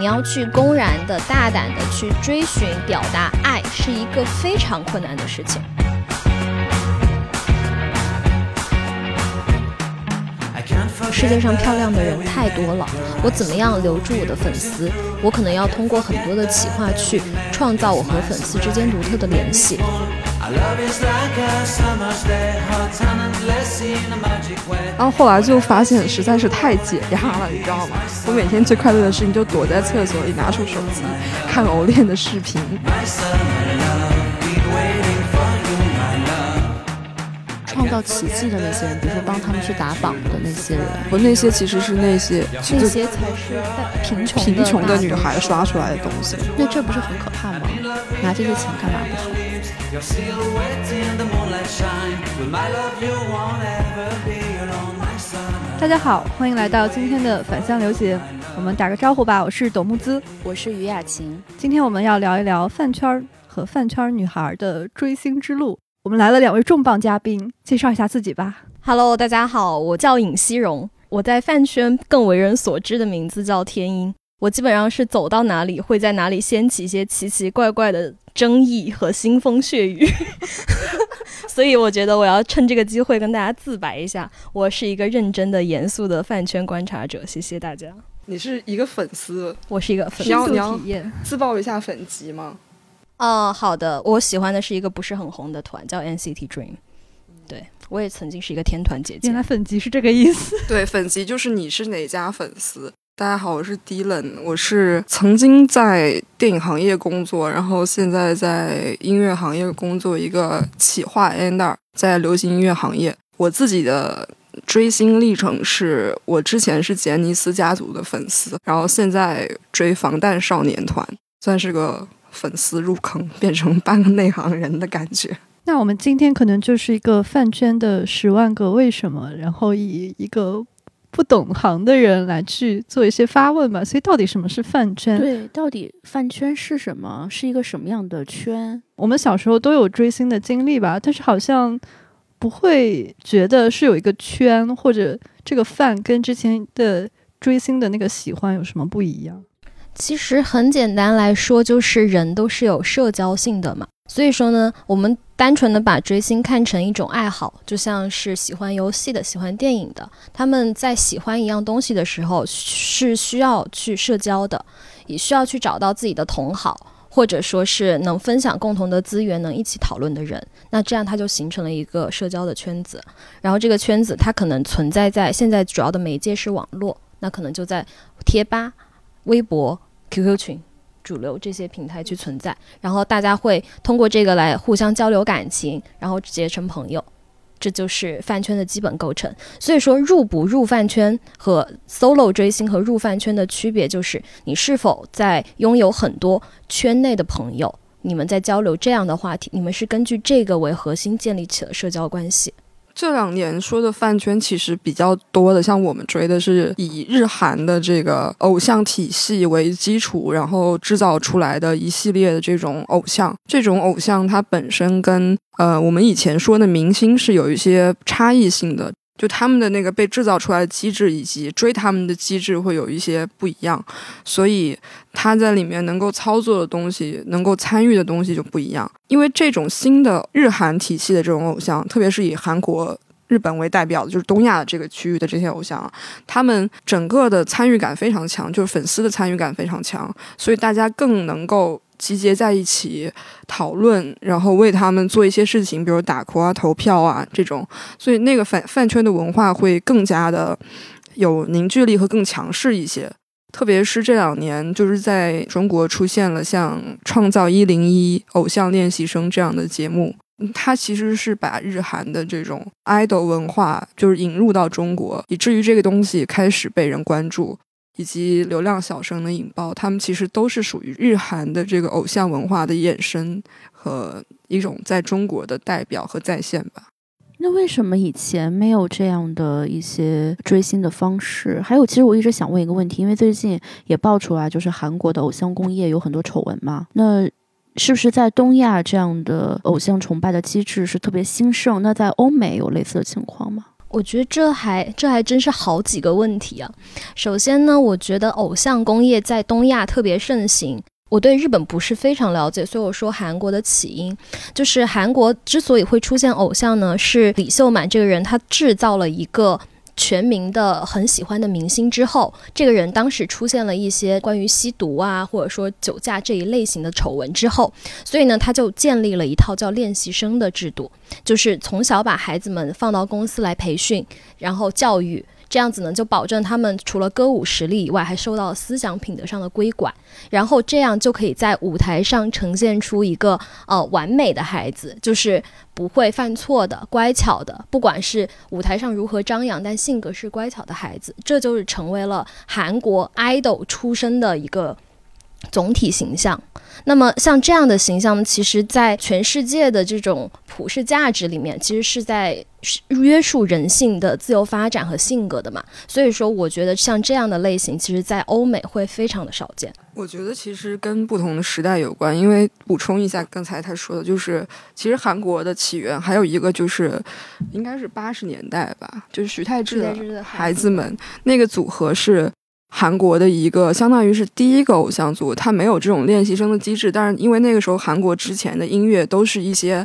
你要去公然的大胆的去追寻表达爱是一个非常困难的事情。 世界上漂亮的人太多了，我怎么样留住我的粉丝？我可能要通过很多的企划去创造我和粉丝之间独特的联系。然后后来就发现实在是太解压了，你知道吗？我每天最快乐的事情就躲在厕所里拿出手机看偶练的视频。创造奇迹的那些人，比如说帮他们去打榜的那些人，不，那些其实是那些才是贫穷的女孩刷出来的东西。那这不是很可怕吗？拿这些钱干嘛不好？大家好，欢迎来到今天的反向流行，我们打个招呼吧。我是董木姿，我是于雅琴。今天我们要聊一聊饭圈和饭圈女孩的追星之路。我们来了两位重磅嘉宾，介绍一下自己吧。 Hello， 大家好，我叫尹希荣，我在饭圈更为人所知的名字叫天音。我基本上是走到哪里会在哪里掀起一些奇奇怪怪的争议和腥风血雨所以我觉得我要趁这个机会跟大家自白一下，我是一个认真的严肃的饭圈观察者。谢谢大家。你是一个粉丝？我是一个粉丝。你要自曝一下粉籍吗？好的，我喜欢的是一个不是很红的团，叫 NCT Dream。 对，我也曾经是一个天团姐姐。原来粉籍是这个意思。对，粉籍就是你是哪家粉丝。大家好，我是 Dylan， 我是曾经在电影行业工作，然后现在在音乐行业工作，一个企划 Ender 在流行音乐行业。我自己的追星历程是，我之前是杰尼斯家族的粉丝，然后现在追防弹少年团，算是个粉丝入坑，变成半个内行人的感觉。那我们今天可能就是一个饭圈的10万个为什么，然后以一个不懂行的人来去做一些发问吧。所以到底什么是饭圈？对，到底饭圈是什么？是一个什么样的圈？我们小时候都有追星的经历吧，但是好像不会觉得是有一个圈，或者这个饭跟之前的追星的那个喜欢有什么不一样。其实很简单来说，就是人都是有社交性的嘛，所以说呢，我们单纯的把追星看成一种爱好，就像是喜欢游戏的、喜欢电影的，他们在喜欢一样东西的时候是需要去社交的，也需要去找到自己的同好，或者说是能分享共同的资源，能一起讨论的人，那这样它就形成了一个社交的圈子。然后这个圈子它可能存在在现在主要的媒介是网络，那可能就在贴吧、微博、QQ 群、主流这些平台去存在，然后大家会通过这个来互相交流感情，然后结成朋友，这就是饭圈的基本构成。所以说入不入饭圈和 solo 追星和入饭圈的区别，就是你是否在拥有很多圈内的朋友，你们在交流这样的话题，你们是根据这个为核心建立起了社交关系。这2年说的饭圈其实比较多的，像我们追的是以日韩的这个偶像体系为基础，然后制造出来的一系列的这种偶像。这种偶像它本身跟我们以前说的明星是有一些差异性的，就他们的那个被制造出来的机制以及追他们的机制会有一些不一样，所以他在里面能够操作的东西、能够参与的东西就不一样。因为这种新的日韩体系的这种偶像，特别是以韩国、日本为代表的，就是东亚这个区域的这些偶像，他们整个的参与感非常强，就是粉丝的参与感非常强，所以大家更能够集结在一起讨论，然后为他们做一些事情，比如打 call 啊、投票啊这种，所以那个饭圈的文化会更加的有凝聚力和更强势一些。特别是这2年，就是在中国出现了像《创造101》、《偶像练习生》这样的节目，它其实是把日韩的这种 idol 文化就是引入到中国，以至于这个东西开始被人关注。以及流量小生的引爆，他们其实都是属于日韩的这个偶像文化的衍生和一种在中国的代表和再现吧。那为什么以前没有这样的一些追星的方式？还有，其实我一直想问一个问题，因为最近也爆出来就是韩国的偶像工业有很多丑闻嘛，那是不是在东亚这样的偶像崇拜的机制是特别兴盛？那在欧美有类似的情况吗？我觉得这还真是好几个问题啊。首先呢，我觉得偶像工业在东亚特别盛行。我对日本不是非常了解，所以我说韩国的起因，就是韩国之所以会出现偶像呢，是李秀满这个人他制造了一个全民的很喜欢的明星之后，这个人当时出现了一些关于吸毒啊或者说酒驾这一类型的丑闻之后，所以呢他就建立了一套叫练习生的制度，就是从小把孩子们放到公司来培训然后教育，这样子呢就保证他们除了歌舞实力以外还受到思想品德上的规管，然后这样就可以在舞台上呈现出一个完美的孩子，就是不会犯错的乖巧的，不管是舞台上如何张扬但性格是乖巧的孩子，这就是成为了韩国 idol 出身的一个总体形象。那么像这样的形象其实在全世界的这种普世价值里面其实是在约束人性的自由发展和性格的嘛，所以说我觉得像这样的类型其实在欧美会非常的少见。我觉得其实跟不同的时代有关，因为补充一下刚才他说的，就是其实韩国的起源还有一个就是应该是80年代吧，就是徐太智的孩子们那个组合是韩国的一个相当于是第一个偶像组，它没有这种练习生的机制，但是因为那个时候韩国之前的音乐都是一些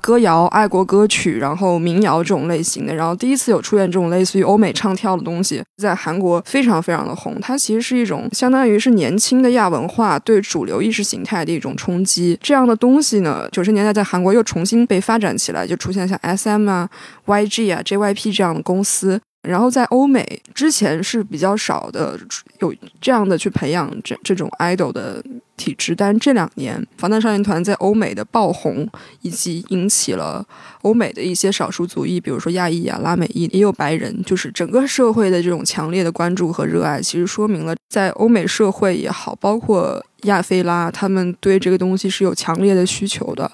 歌谣、爱国歌曲然后民谣这种类型的，然后第一次有出现这种类似于欧美唱跳的东西在韩国非常非常的红，它其实是一种相当于是年轻的亚文化对主流意识形态的一种冲击。这样的东西呢90年代在韩国又重新被发展起来，就出现像 SM 啊 YG 啊 JYP 这样的公司，然后在欧美之前是比较少的有这样的去培养这种 idol 的体制，但这2年防弹少年团在欧美的爆红以及引起了欧美的一些少数族裔比如说亚裔啊拉美裔也有白人就是整个社会的这种强烈的关注和热爱，其实说明了在欧美社会也好包括亚非拉他们对这个东西是有强烈的需求的。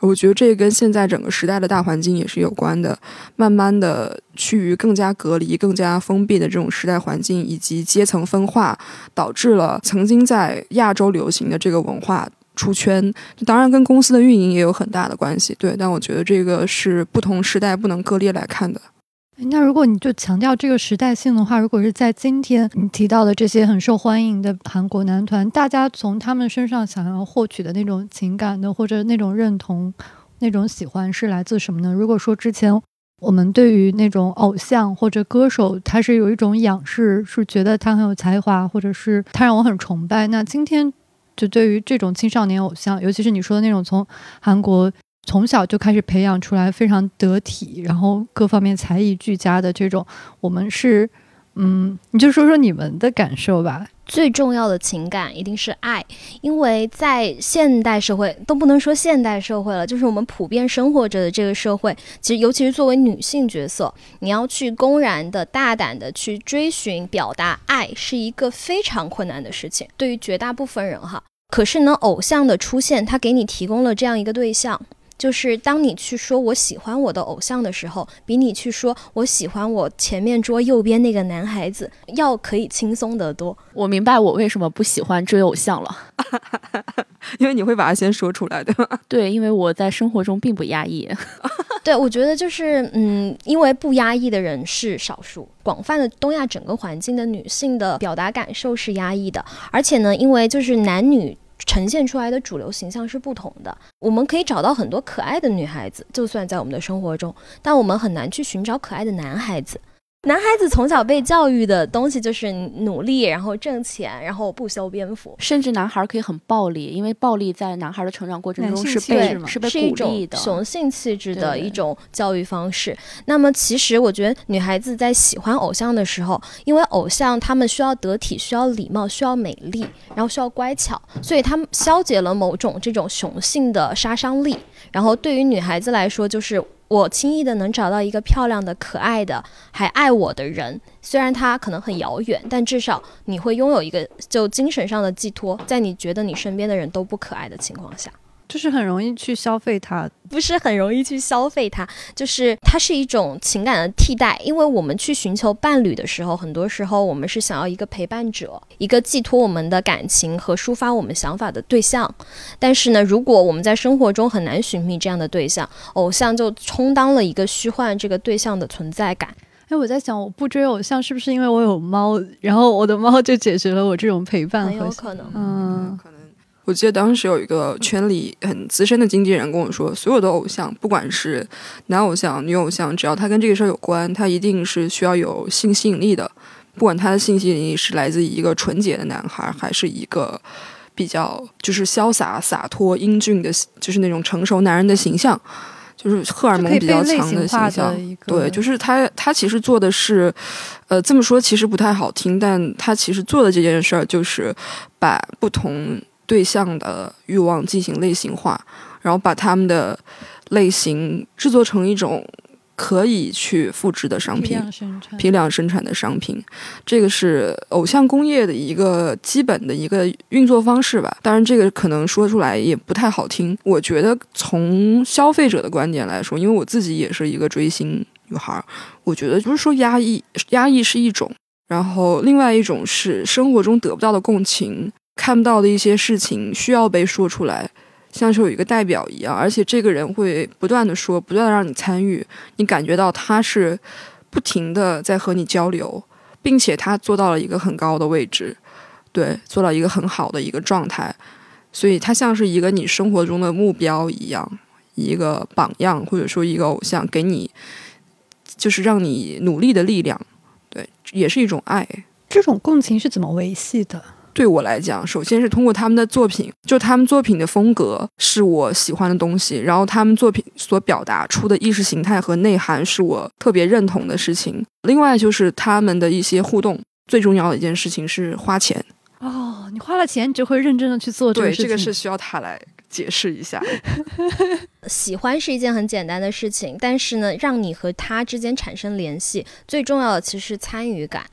我觉得这跟现在整个时代的大环境也是有关的，慢慢的趋于更加隔离更加封闭的这种时代环境以及阶层分化，导致了曾经在亚洲流行的这个文化出圈，当然跟公司的运营也有很大的关系，对，但我觉得这个是不同时代不能割裂来看的。那如果你就强调这个时代性的话，如果是在今天你提到的这些很受欢迎的韩国男团，大家从他们身上想要获取的那种情感的或者那种认同那种喜欢是来自什么呢？如果说之前我们对于那种偶像或者歌手他是有一种仰视，是觉得他很有才华或者是他让我很崇拜，那今天就对于这种青少年偶像，尤其是你说的那种从韩国从小就开始培养出来非常得体然后各方面才艺俱佳的这种，我们是你就说说你们的感受吧。最重要的情感一定是爱，因为在现代社会都不能说现代社会了，就是我们普遍生活着的这个社会，其实尤其是作为女性角色，你要去公然的大胆的去追寻表达爱是一个非常困难的事情，对于绝大部分人哈。可是呢偶像的出现它给你提供了这样一个对象，就是当你去说我喜欢我的偶像的时候，比你去说我喜欢我前面桌右边那个男孩子要可以轻松得多。我明白我为什么不喜欢追偶像了因为你会把它先说出来的。对，因为我在生活中并不压抑对，我觉得就是因为不压抑的人是少数，广泛的东亚整个环境的女性的表达感受是压抑的，而且呢因为就是男女呈现出来的主流形象是不同的，我们可以找到很多可爱的女孩子就算在我们的生活中，但我们很难去寻找可爱的男孩子。男孩子从小被教育的东西就是努力然后挣钱然后不修边幅，甚至男孩可以很暴力，因为暴力在男孩的成长过程中是被鼓励的，是一种雄性气质的一种教育方式。那么其实我觉得女孩子在喜欢偶像的时候，因为偶像他们需要得体需要礼貌需要美丽然后需要乖巧，所以他们消解了某种这种雄性的杀伤力，然后对于女孩子来说就是我轻易的能找到一个漂亮的可爱的还爱我的人，虽然他可能很遥远，但至少你会拥有一个就精神上的寄托，在你觉得你身边的人都不可爱的情况下。就是很容易去消费它，不是很容易去消费它，就是它是一种情感的替代。因为我们去寻求伴侣的时候，很多时候我们是想要一个陪伴者，一个寄托我们的感情和抒发我们想法的对象。但是呢，如果我们在生活中很难寻觅这样的对象，偶像就充当了一个虚幻这个对象的存在感。哎，我在想，我不追偶像是不是因为我有猫，然后我的猫就解决了我这种陪伴？很有可能，嗯，可能。我记得当时有一个圈里很资深的经纪人跟我说，所有的偶像不管是男偶像女偶像，只要他跟这个事儿有关，他一定是需要有性吸引力的，不管他的性吸引力是来自一个纯洁的男孩，还是一个比较就是潇洒洒脱英俊的，就是那种成熟男人的形象，就是荷尔蒙比较强的形象。对，就是他其实做的是这么说其实不太好听，但他其实做的这件事儿就是把不同对象的欲望进行类型化，然后把他们的类型制作成一种可以去复制的商品，批量生产的商品。这个是偶像工业的一个基本的一个运作方式吧。当然这个可能说出来也不太好听，我觉得从消费者的观点来说，因为我自己也是一个追星女孩，我觉得不是说压抑是一种，然后另外一种是生活中得不到的共情，看不到的一些事情需要被说出来，像是有一个代表一样，而且这个人会不断的说，不断的让你参与，你感觉到他是不停的在和你交流，并且他做到了一个很高的位置，对，做到一个很好的一个状态，所以他像是一个你生活中的目标一样，一个榜样，或者说一个偶像，给你就是让你努力的力量，对，也是一种爱。这种共情是怎么维系的？对我来讲，首先是通过他们的作品，就他们作品的风格是我喜欢的东西，然后他们作品所表达出的意识形态和内涵是我特别认同的事情。另外就是他们的一些互动，最重要的一件事情是花钱。哦，你花了钱你就会认真的去做这个事情。对，这个是需要他来解释一下。喜欢是一件很简单的事情，但是呢，让你和他之间产生联系，最重要的其实是参与感。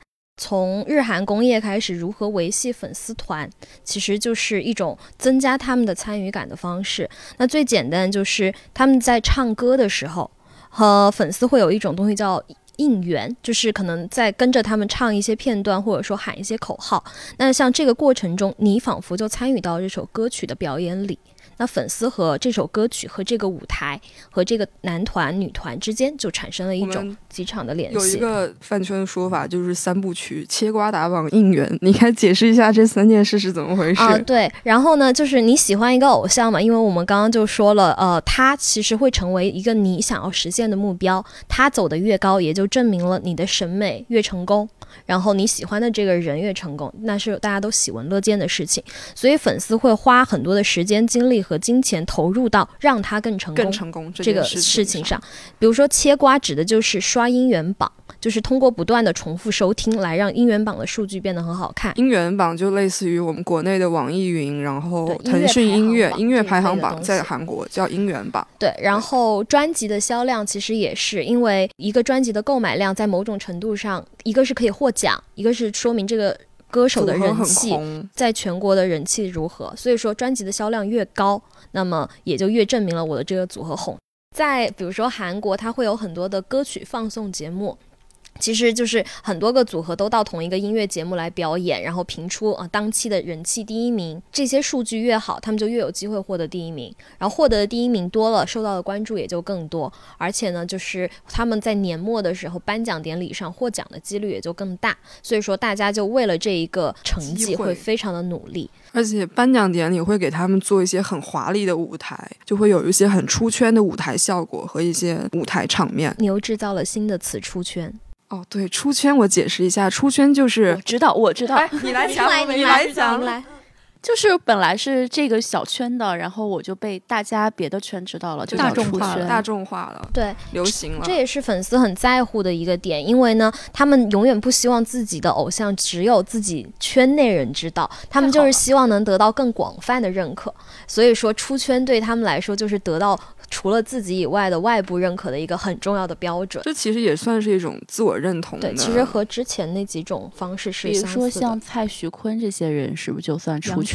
从日韩工业开始，如何维系粉丝团，其实就是一种增加他们的参与感的方式。那最简单就是他们在唱歌的时候，和粉丝会有一种东西叫应援，就是可能在跟着他们唱一些片段，或者说喊一些口号。那像这个过程中，你仿佛就参与到这首歌曲的表演里。那粉丝和这首歌曲和这个舞台和这个男团女团之间就产生了一种几场的联系。有一个饭圈的说法就是三部曲：切瓜打榜、应援。你该解释一下这三件事是怎么回事啊？对，然后呢，就是你喜欢一个偶像嘛，因为我们刚刚就说了，他其实会成为一个你想要实现的目标，他走得越高，也就证明了你的审美越成功，然后你喜欢的这个人越成功，那是大家都喜闻乐见的事情。所以粉丝会花很多的时间、精力和金钱投入到让他更成功这个事情上。比如说切瓜指的就是刷音源榜，就是通过不断的重复收听来让音源榜的数据变得很好看。音源榜就类似于我们国内的网易云，然后腾讯音乐排行榜，在韩国叫音源榜。对，然后专辑的销量其实也是，因为一个专辑的购买量在某种程度上，一个是可以获奖，一个是说明这个歌手的人气在全国的人气如何。所以说专辑的销量越高，那么也就越证明了我的这个组合红。在比如说韩国，它会有很多的歌曲放送节目，其实就是很多个组合都到同一个音乐节目来表演，然后评出当期的人气第一名，这些数据越好，他们就越有机会获得第一名，然后获得的第一名多了，受到的关注也就更多，而且呢，就是他们在年末的时候颁奖典礼上获奖的几率也就更大。所以说大家就为了这一个成绩会非常的努力，而且颁奖典礼会给他们做一些很华丽的舞台，就会有一些很出圈的舞台效果和一些舞台场面。你又制造了新的词“出圈”。哦，对，出圈我解释一下，出圈就是我知道、哎，你来讲，你来讲，就是本来是这个小圈的，然后我就被大家别的圈知道了，就大众化了，对，流行了。这也是粉丝很在乎的一个点，因为呢，他们永远不希望自己的偶像只有自己圈内人知道，他们就是希望能得到更广泛的认可。所以说，出圈对他们来说就是得到除了自己以外的外部认可的一个很重要的标准。这其实也算是一种自我认同的。对，其实和之前那几种方式是相似的。比如说像蔡徐坤这些人是不是就算出圈？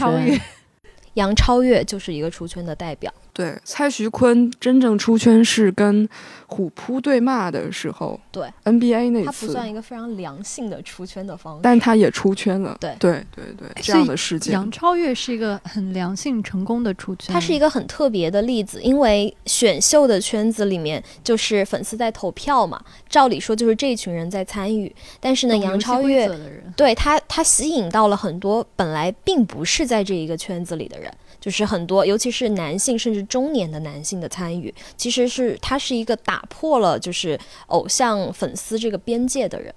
杨超越就是一个出圈的代表。对，蔡徐坤真正出圈是跟虎扑对骂的时候，对 NBA 那次，他不算一个非常良性的出圈的方式，但他也出圈了。对对对对，这样的事件，杨超越是一个很良性成功的出圈，他是一个很特别的例子，因为选秀的圈子里面就是粉丝在投票嘛，照理说就是这一群人在参与，但是呢，杨超越对他吸引到了很多本来并不是在这一个圈子里的人。就是很多尤其是男性甚至中年的男性的参与，其实是他是一个打破了就是偶像粉丝这个边界的人。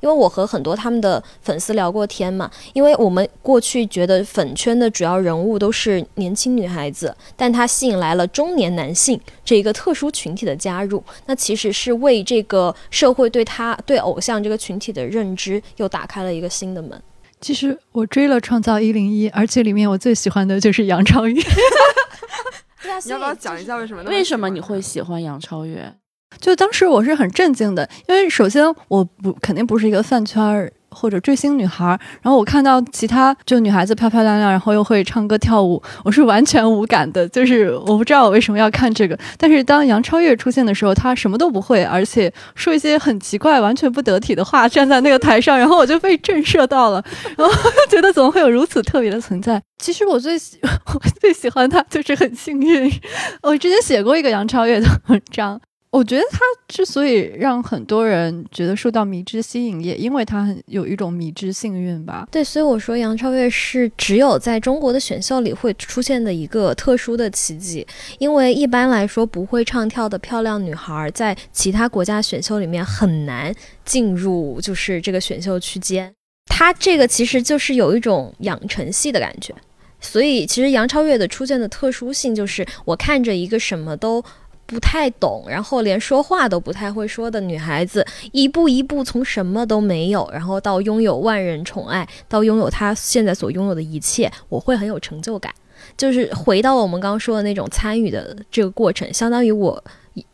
因为我和很多他们的粉丝聊过天嘛，因为我们过去觉得粉圈的主要人物都是年轻女孩子，但他吸引来了中年男性这一个特殊群体的加入，那其实是为这个社会对他对偶像这个群体的认知又打开了一个新的门。其实我追了创造101，而且里面我最喜欢的就是杨超越。对啊，你要不要讲一下为什么呢？为什么你会喜欢杨超越？就当时我是很震惊的，因为首先我肯定不是一个饭圈或者追星女孩，然后我看到其他就女孩子漂漂亮亮然后又会唱歌跳舞，我是完全无感的，就是我不知道我为什么要看这个。但是当杨超越出现的时候，她什么都不会，而且说一些很奇怪完全不得体的话，站在那个台上，然后我就被震慑到了，然后觉得怎么会有如此特别的存在。其实我最喜欢她就是很幸运，我之前写过一个杨超越的文章，我觉得他之所以让很多人觉得受到迷之吸引，也因为他有一种迷之幸运吧。对，所以我说杨超越是只有在中国的选秀里会出现的一个特殊的奇迹，因为一般来说不会唱跳的漂亮女孩在其他国家选秀里面很难进入就是这个选秀区间，他这个其实就是有一种养成系的感觉。所以其实杨超越的出现的特殊性就是我看着一个什么都不太懂，然后连说话都不太会说的女孩子，一步一步从什么都没有，然后到拥有万人宠爱，到拥有她现在所拥有的一切，我会很有成就感。就是回到我们刚刚说的那种参与的这个过程，相当于我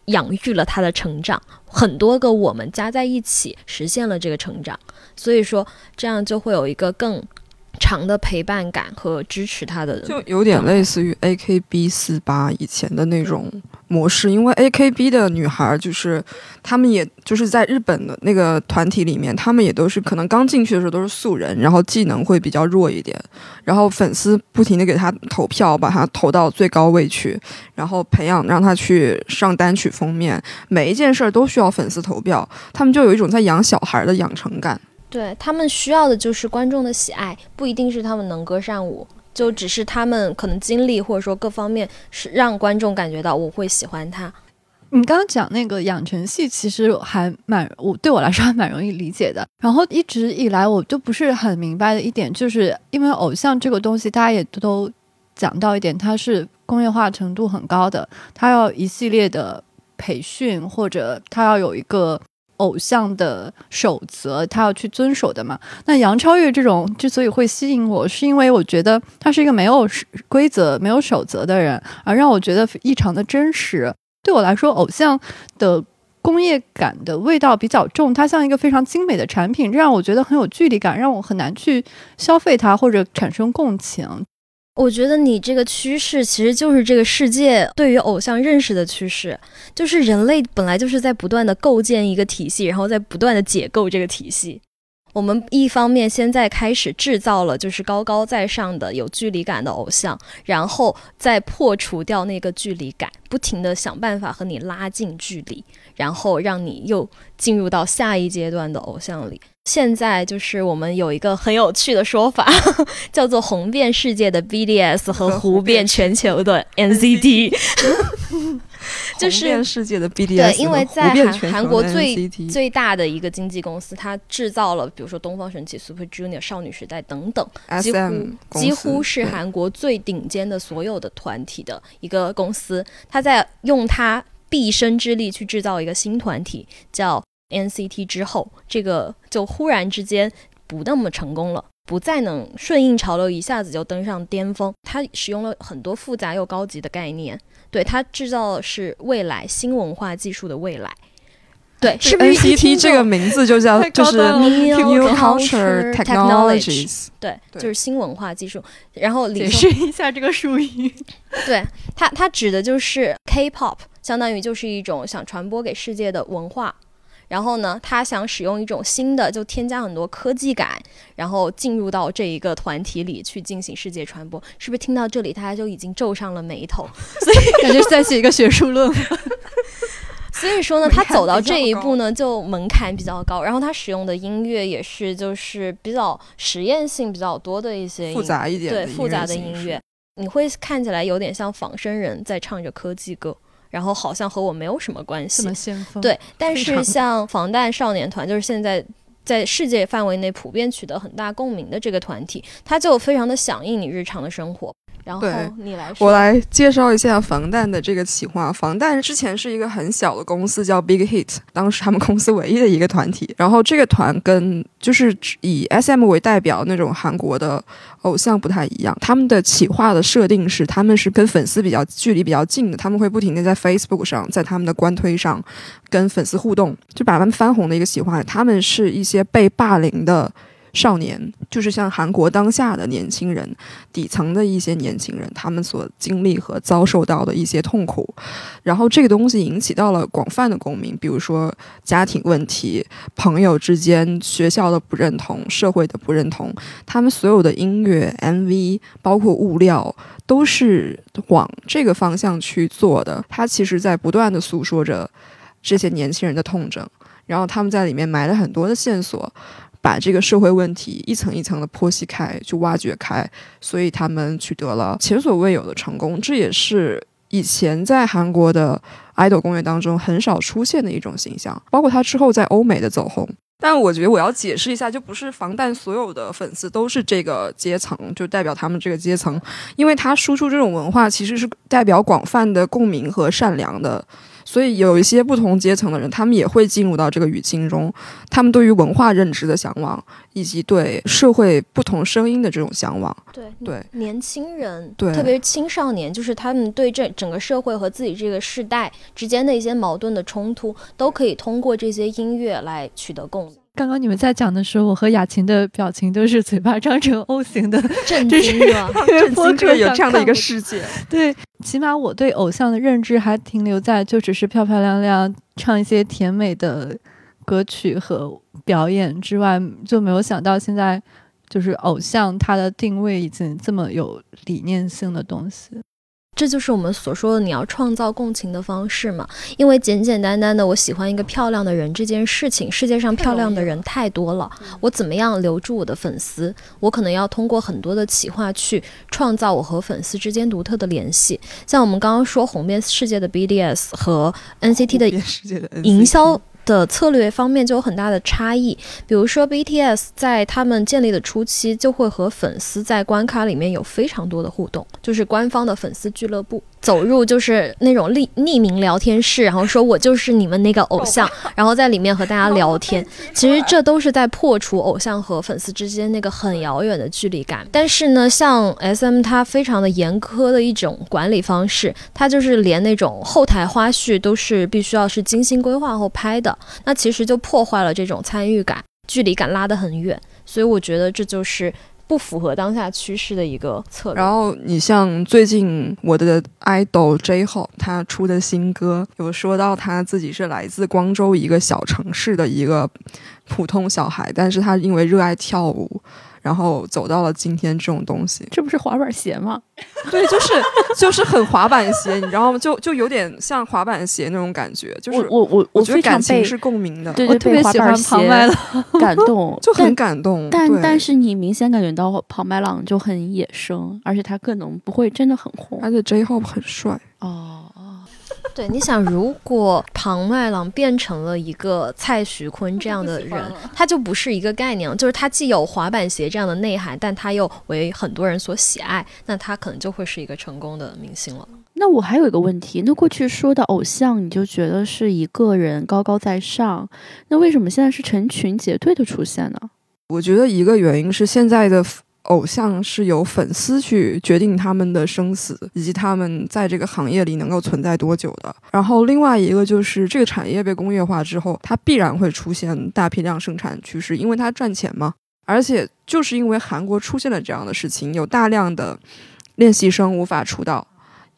养育了她的成长，很多个我们加在一起实现了这个成长，所以说这样就会有一个更长的陪伴感和支持他的，就有点类似于 AKB48 以前的那种模式。因为 AKB 的女孩就是她们也就是在日本的那个团体里面，她们也都是可能刚进去的时候都是素人，然后技能会比较弱一点，然后粉丝不停地给她投票，把她投到最高位去，然后培养让她去上单曲封面，每一件事都需要粉丝投票，她们就有一种在养小孩的养成感。对，他们需要的就是观众的喜爱，不一定是他们能歌善舞，就只是他们可能经历或者说各方面是让观众感觉到我会喜欢他。你刚刚讲那个养成系，其实还对我来说还蛮容易理解的。然后一直以来我就不是很明白的一点，就是因为偶像这个东西大家也都讲到一点，它是工业化程度很高的，它要一系列的培训，或者它要有一个偶像的守则，他要去遵守的嘛。那杨超越这种之所以会吸引我，是因为我觉得他是一个没有规则没有守则的人，而让我觉得异常的真实。对我来说，偶像的工业感的味道比较重，它像一个非常精美的产品，这让我觉得很有距离感，让我很难去消费它或者产生共情。我觉得你这个趋势其实就是这个世界对于偶像认识的趋势，就是人类本来就是在不断的构建一个体系，然后在不断的解构这个体系。我们一方面现在开始制造了就是高高在上的有距离感的偶像，然后再破除掉那个距离感，不停的想办法和你拉近距离，然后让你又进入到下一阶段的偶像里。现在就是我们有一个很有趣的说法叫做红遍世界的 BTS 和湖遍全球的 NCT 就是红遍世界的 BTS 对，因为在韩国最大的一个经纪公司，它制造了比如说东方神起 Super Junior 少女时代等等 SM 几乎是韩国最顶尖的所有的团体的一个公司，它在用它毕生之力去制造一个新团体叫NCT 之后，这个就忽然之间不那么成功了，不再能顺应潮流一下子就登上巅峰。它使用了很多复杂又高级的概念，对，它制造的是未来新文化技术的未来。对，是不是 NCT 这个名字就叫就是 New Culture Technologies， 对，就是新文化技术。然后解释一下这个术语，对，它指的就是 K-pop， 相当于就是一种想传播给世界的文化。然后呢，他想使用一种新的，就添加很多科技感，然后进入到这一个团体里去进行世界传播。是不是听到这里，大家就已经皱上了眉头？所以感觉是在写一个学术论文。所以说呢，他走到这一步呢，就门槛比较高，然后他使用的音乐也是就是比较实验性比较多的一些复杂一点的，对，复杂的音乐，你会看起来有点像仿生人在唱着科技歌，然后好像和我没有什么关系，这么先锋，对。但是像防弹少年团，就是现在在世界范围内普遍取得很大共鸣的这个团体，它就非常的响应你日常的生活。然后你来说，我来介绍一下防弹的这个企划。防弹之前是一个很小的公司叫 Big Hit， 当时他们公司唯一的一个团体。然后这个团跟就是以 SM 为代表那种韩国的偶像不太一样，他们的企划的设定是他们是跟粉丝比较距离比较近的，他们会不停的在 Facebook 上，在他们的官推上跟粉丝互动，就把他们翻红的一个企划。他们是一些被霸凌的少年，就是像韩国当下的年轻人，底层的一些年轻人，他们所经历和遭受到的一些痛苦。然后这个东西引起到了广泛的共鸣，比如说家庭问题、朋友之间、学校的不认同、社会的不认同。他们所有的音乐 MV 包括物料都是往这个方向去做的。他其实在不断地诉说着这些年轻人的痛症，然后他们在里面埋了很多的线索，把这个社会问题一层一层的剖析开，去挖掘开，所以他们取得了前所未有的成功。这也是以前在韩国的 idol 工业当中很少出现的一种形象，包括他之后在欧美的走红。但我觉得我要解释一下，就不是防弹所有的粉丝都是这个阶层，就代表他们这个阶层，因为他输出这种文化其实是代表广泛的共鸣和善良的，所以有一些不同阶层的人，他们也会进入到这个语境中，他们对于文化认知的向往，以及对社会不同声音的这种向往。 对年轻人，对，特别是青少年，就是他们对这整个社会和自己这个世代之间的一些矛盾的冲突，都可以通过这些音乐来取得共鸣。刚刚你们在讲的时候，我和雅琴的表情都是嘴巴张成 O 型的，震惊了，震惊这有这样的一个世界。对，起码我对偶像的认知还停留在就只是漂漂亮亮唱一些甜美的歌曲和表演之外，就没有想到现在就是偶像他的定位已经这么有理念性的东西。这就是我们所说的你要创造共情的方式嘛，因为简简单单的我喜欢一个漂亮的人这件事情，世界上漂亮的人太多了，我怎么样留住我的粉丝，我可能要通过很多的企划去创造我和粉丝之间独特的联系。像我们刚刚说红遍世界的 BTS 和 NCT 的营销的策略方面就有很大的差异。比如说 BTS 在他们建立的初期就会和粉丝在关卡里面有非常多的互动，就是官方的粉丝俱乐部，走入就是那种匿名聊天室，然后说我就是你们那个偶像，然后在里面和大家聊天。其实这都是在破除偶像和粉丝之间那个很遥远的距离感。但是呢，像 SM 它非常的严苛的一种管理方式，它就是连那种后台花絮都是必须要是精心规划后拍的，那其实就破坏了这种参与感，距离感拉得很远。所以我觉得这就是不符合当下趋势的一个策略。然后你像最近我的 idol J-Hope 他出的新歌，有说到他自己是来自光州一个小城市的一个普通小孩，但是他因为热爱跳舞，然后走到了今天这种东西。这不是滑板鞋吗？对，就是很滑板鞋，你知道吗？就有点像滑板鞋那种感觉，就是我觉得感情是共鸣的。对，我特别喜欢庞麦郎，感动就很感动。但是你明显感觉到庞麦郎就很野生，而且他更能不会真的很红，而且 J-Hope 很帅哦。对，你想如果庞麦郎变成了一个蔡徐坤这样的人，他就不是一个概念，就是他既有滑板鞋这样的内涵，但他又为很多人所喜爱，那他可能就会是一个成功的明星了。那我还有一个问题，那过去说的偶像你就觉得是一个人高高在上，那为什么现在是成群结队的出现呢？我觉得一个原因是现在的偶像是由粉丝去决定他们的生死以及他们在这个行业里能够存在多久的。然后另外一个就是这个产业被工业化之后，它必然会出现大批量生产趋势，因为它赚钱嘛。而且就是因为韩国出现了这样的事情，有大量的练习生无法出道，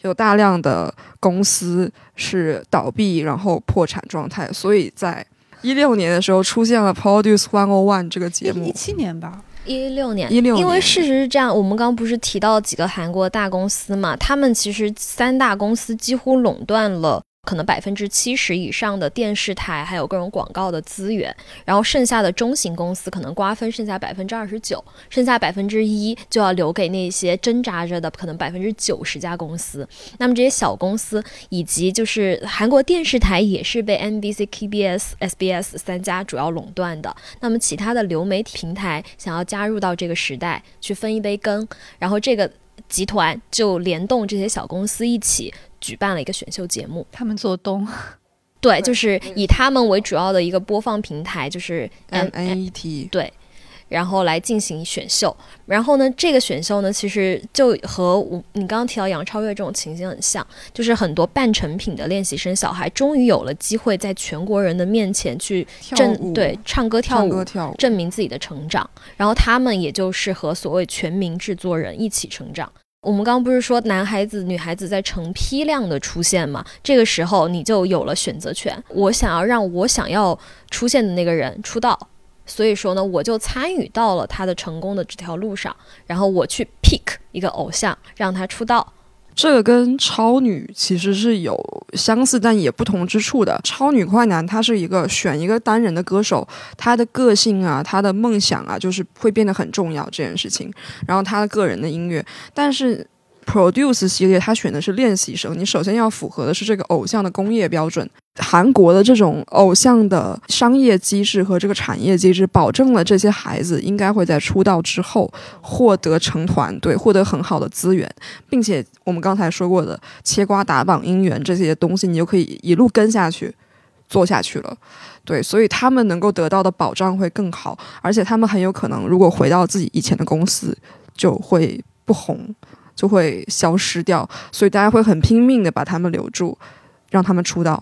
有大量的公司是倒闭然后破产状态，所以在2016年的时候出现了 Produce 101这个节目。17年吧，16年，因为事实是这样，我们刚不是提到几个韩国大公司嘛，他们其实三大公司几乎垄断了可能70%以上的电视台还有各种广告的资源，然后剩下的中型公司可能瓜分剩下29%，剩下1%就要留给那些挣扎着的可能90家公司。那么这些小公司以及就是韩国电视台也是被 NBC、KBS、SBS 三家主要垄断的。那么其他的流媒体平台想要加入到这个时代去分一杯羹，然后这个集团就联动这些小公司一起举办了一个选秀节目，他们做东，对，就是以他们为主要的一个播放平台，就是 NCT 对，然后来进行选秀。然后呢，这个选秀呢，其实就和你刚刚提到杨超越这种情形很像，就是很多半成品的练习生小孩终于有了机会在全国人的面前去对唱歌跳舞证明自己的成长，然后他们也就是和所谓全民制作人一起成长。我们刚刚不是说男孩子女孩子在成批量的出现吗？这个时候你就有了选择权，我想要让我想要出现的那个人出道，所以说呢我就参与到了他的成功的这条路上，然后我去 pick 一个偶像让他出道。这个跟超女其实是有相似但也不同之处的。超女快男它是一个选一个单人的歌手，他的个性啊他的梦想啊就是会变得很重要这件事情，然后他的个人的音乐。但是 Produce 系列他选的是练习生，你首先要符合的是这个偶像的工业标准。韩国的这种偶像的商业机制和这个产业机制保证了这些孩子应该会在出道之后获得成团队，获得很好的资源，并且我们刚才说过的切瓜打榜姻缘这些东西你就可以一路跟下去做下去了。对，所以他们能够得到的保障会更好，而且他们很有可能如果回到自己以前的公司就会不红，就会消失掉，所以大家会很拼命的把他们留住，让他们出道。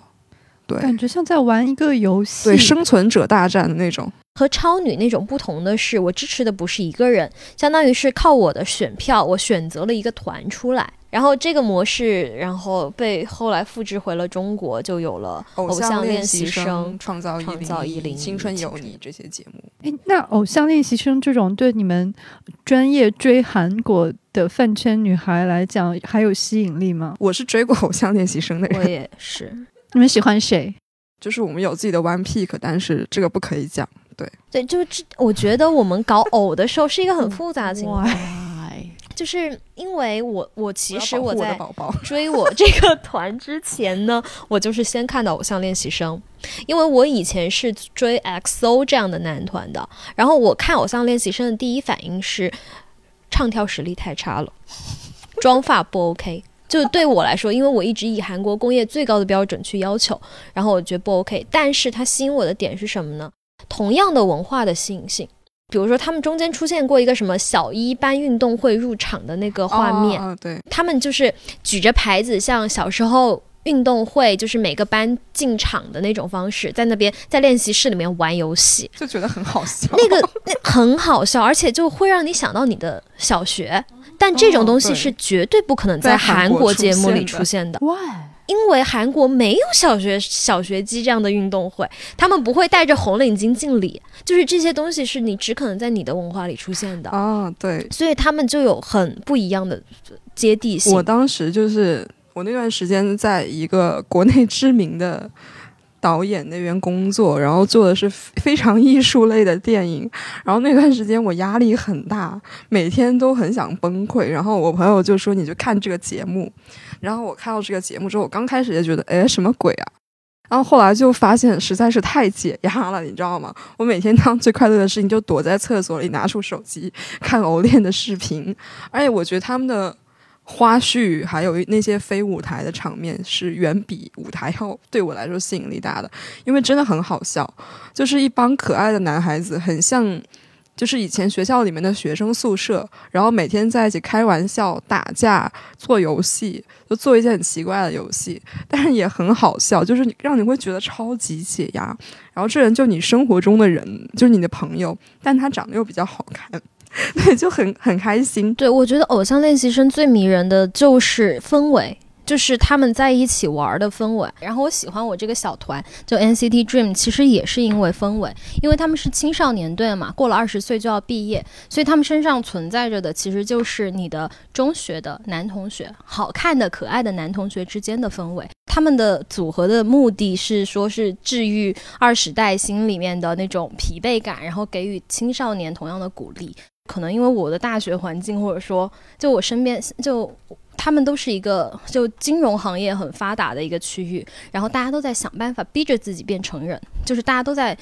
感觉像在玩一个游戏，对，生存者大战的那种。和超女那种不同的是，我支持的不是一个人，相当于是靠我的选票，我选择了一个团出来。然后这个模式，然后被后来复制回了中国，就有了《偶像练习生》《创造101》《青春有你》这些节目。哎，那《偶像练习生》这种对你们专业追韩国的饭圈女孩来讲，还有吸引力吗？我是追过《偶像练习生》的人，我也是。你们喜欢谁？就是我们有自己的 one pick， 但是这个不可以讲。对，就是我觉得我们搞偶的时候是一个很复杂的情况，就是因为我其实我在追我这个团之前呢，我就是先看到《偶像练习生》，因为我以前是追 XO 这样的男团的，然后我看《偶像练习生》的第一反应是唱跳实力太差了，妆发不 OK。就对我来说，因为我一直以韩国工业最高的标准去要求，然后我觉得不 OK。 但是它吸引我的点是什么呢？同样的文化的吸引性，比如说他们中间出现过一个什么小一班运动会入场的那个画面，对，他们就是举着牌子，像小时候运动会就是每个班进场的那种方式，在那边在练习室里面玩游戏，就觉得很好笑。那很好笑，而且就会让你想到你的小学，但这种东西是绝对不可能在韩国节目里出现的。因为韩国没有小学鸡这样的运动会，他们不会带着红领巾敬礼，就是这些东西是你只可能在你的文化里出现的。对，所以他们就有很不一样的接地性。我当时就是我那段时间在一个国内知名的导演那边工作，然后做的是非常艺术类的电影，然后那段时间我压力很大，每天都很想崩溃，然后我朋友就说你就看这个节目，然后我看到这个节目之后，我刚开始也觉得什么鬼啊，然后后来就发现实在是太解压了，你知道吗？我每天当最快乐的事情就躲在厕所里拿出手机看偶练的视频，而且我觉得他们的花絮还有那些非舞台的场面是远比舞台要对我来说吸引力大的，因为真的很好笑，就是一帮可爱的男孩子，很像就是以前学校里面的学生宿舍，然后每天在一起开玩笑、打架、做游戏，就做一些很奇怪的游戏，但是也很好笑，就是让你会觉得超级解压。然后这人就你生活中的人，就是你的朋友，但他长得又比较好看，对，就很开心。对，我觉得偶像练习生最迷人的就是氛围，就是他们在一起玩的氛围。然后我喜欢我这个小团就 NCT Dream 其实也是因为氛围，因为他们是青少年队嘛，过了20岁就要毕业，所以他们身上存在着的其实就是你的中学的男同学，好看的可爱的男同学之间的氛围。他们的组合的目的是说是治愈20代心里面的那种疲惫感，然后给予青少年同样的鼓励。可能因为我的大学环境，或者说就我身边，就他们都是一个就金融行业很发达的一个区域，然后大家都在想办法逼着自己变成人，就是大家都在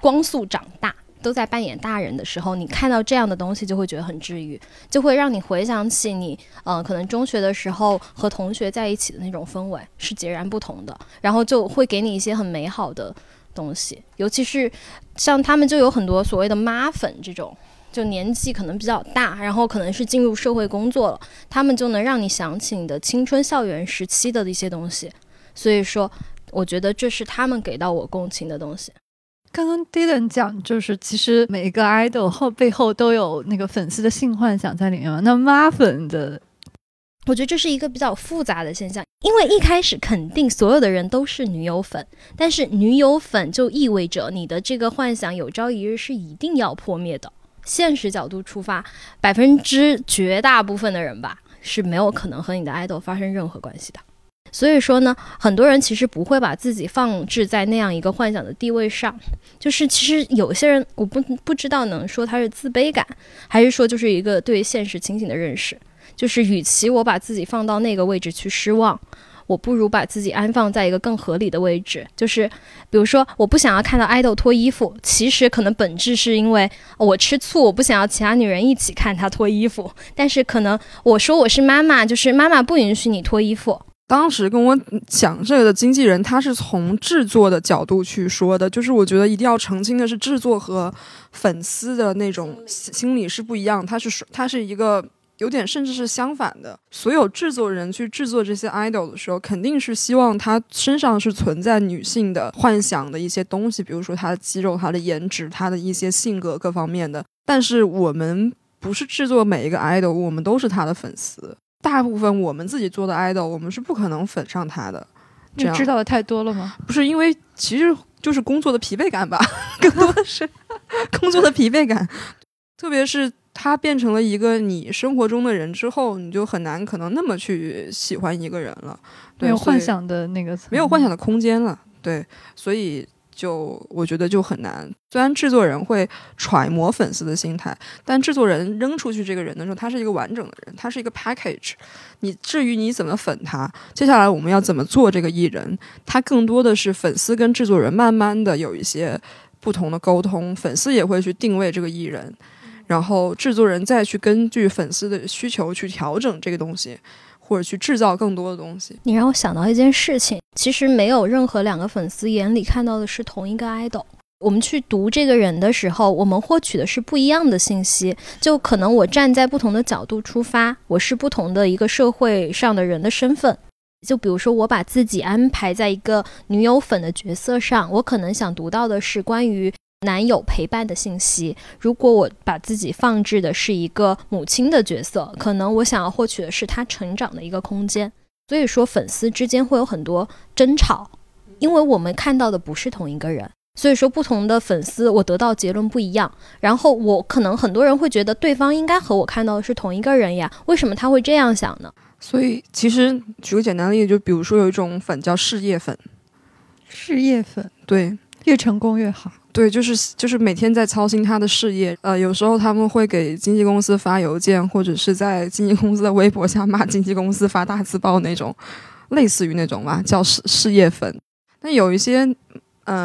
光速长大，都在扮演大人的时候，你看到这样的东西就会觉得很治愈，就会让你回想起你可能中学的时候和同学在一起的那种氛围是截然不同的，然后就会给你一些很美好的东西。尤其是像他们就有很多所谓的妈粉这种，就年纪可能比较大，然后可能是进入社会工作了，他们就能让你想起你的青春校园时期的一些东西，所以说我觉得这是他们给到我共情的东西。刚刚 Dylan 讲就是其实每一个 idol 背后都有那个粉丝的性幻想在里面嘛，那妈粉的我觉得这是一个比较复杂的现象，因为一开始肯定所有的人都是女友粉，但是女友粉就意味着你的这个幻想有朝一日是一定要破灭的。现实角度出发，绝大部分的人吧是没有可能和你的 idol 发生任何关系的。所以说呢，很多人其实不会把自己放置在那样一个幻想的地位上，就是其实有些人我不知道能说他是自卑感，还是说就是一个对现实情景的认识，就是与其我把自己放到那个位置去失望，我不如把自己安放在一个更合理的位置。就是比如说我不想要看到 idol 脱衣服，其实可能本质是因为我吃醋，我不想要其他女人一起看她脱衣服，但是可能我说我是妈妈，就是妈妈不允许你脱衣服。当时跟我讲这个的经纪人，他是从制作的角度去说的，就是我觉得一定要澄清的是，制作和粉丝的那种心理是不一样，他是一个有点甚至是相反的。所有制作人去制作这些 idol 的时候，肯定是希望他身上是存在女性的幻想的一些东西，比如说他的肌肉、他的颜值、他的一些性格各方面的。但是我们不是制作每一个 idol， 我们都是他的粉丝，大部分我们自己做的 idol 我们是不可能粉上他的。你知道的太多了吗？不是，因为其实就是工作的疲惫感吧，更多的是工作的疲惫感。特别是他变成了一个你生活中的人之后，你就很难可能那么去喜欢一个人了，对，没有幻想的空间了，对，所以就我觉得就很难。虽然制作人会揣摩粉丝的心态，但制作人扔出去这个人的时候，他是一个完整的人，他是一个 package。你至于你怎么粉他，接下来我们要怎么做这个艺人，他更多的是粉丝跟制作人慢慢的有一些不同的沟通，粉丝也会去定位这个艺人。然后制作人再去根据粉丝的需求去调整这个东西，或者去制造更多的东西。你让我想到一件事情，其实没有任何两个粉丝眼里看到的是同一个 idol。我们去读这个人的时候，我们获取的是不一样的信息，就可能我站在不同的角度出发，我是不同的一个社会上的人的身份。就比如说我把自己安排在一个女友粉的角色上，我可能想读到的是关于男友陪伴的信息。如果我把自己放置的是一个母亲的角色，可能我想要获取的是她成长的一个空间。所以说粉丝之间会有很多争吵，因为我们看到的不是同一个人，所以说不同的粉丝我得到结论不一样。然后我可能很多人会觉得对方应该和我看到的是同一个人呀，为什么他会这样想呢？所以其实举个简单的例子，就比如说有一种粉叫事业粉，对，越成功越好，对，就是每天在操心他的事业。有时候他们会给经纪公司发邮件，或者是在经纪公司的微博下骂经纪公司发大字报那种，类似于那种吧，叫事业粉。那有一些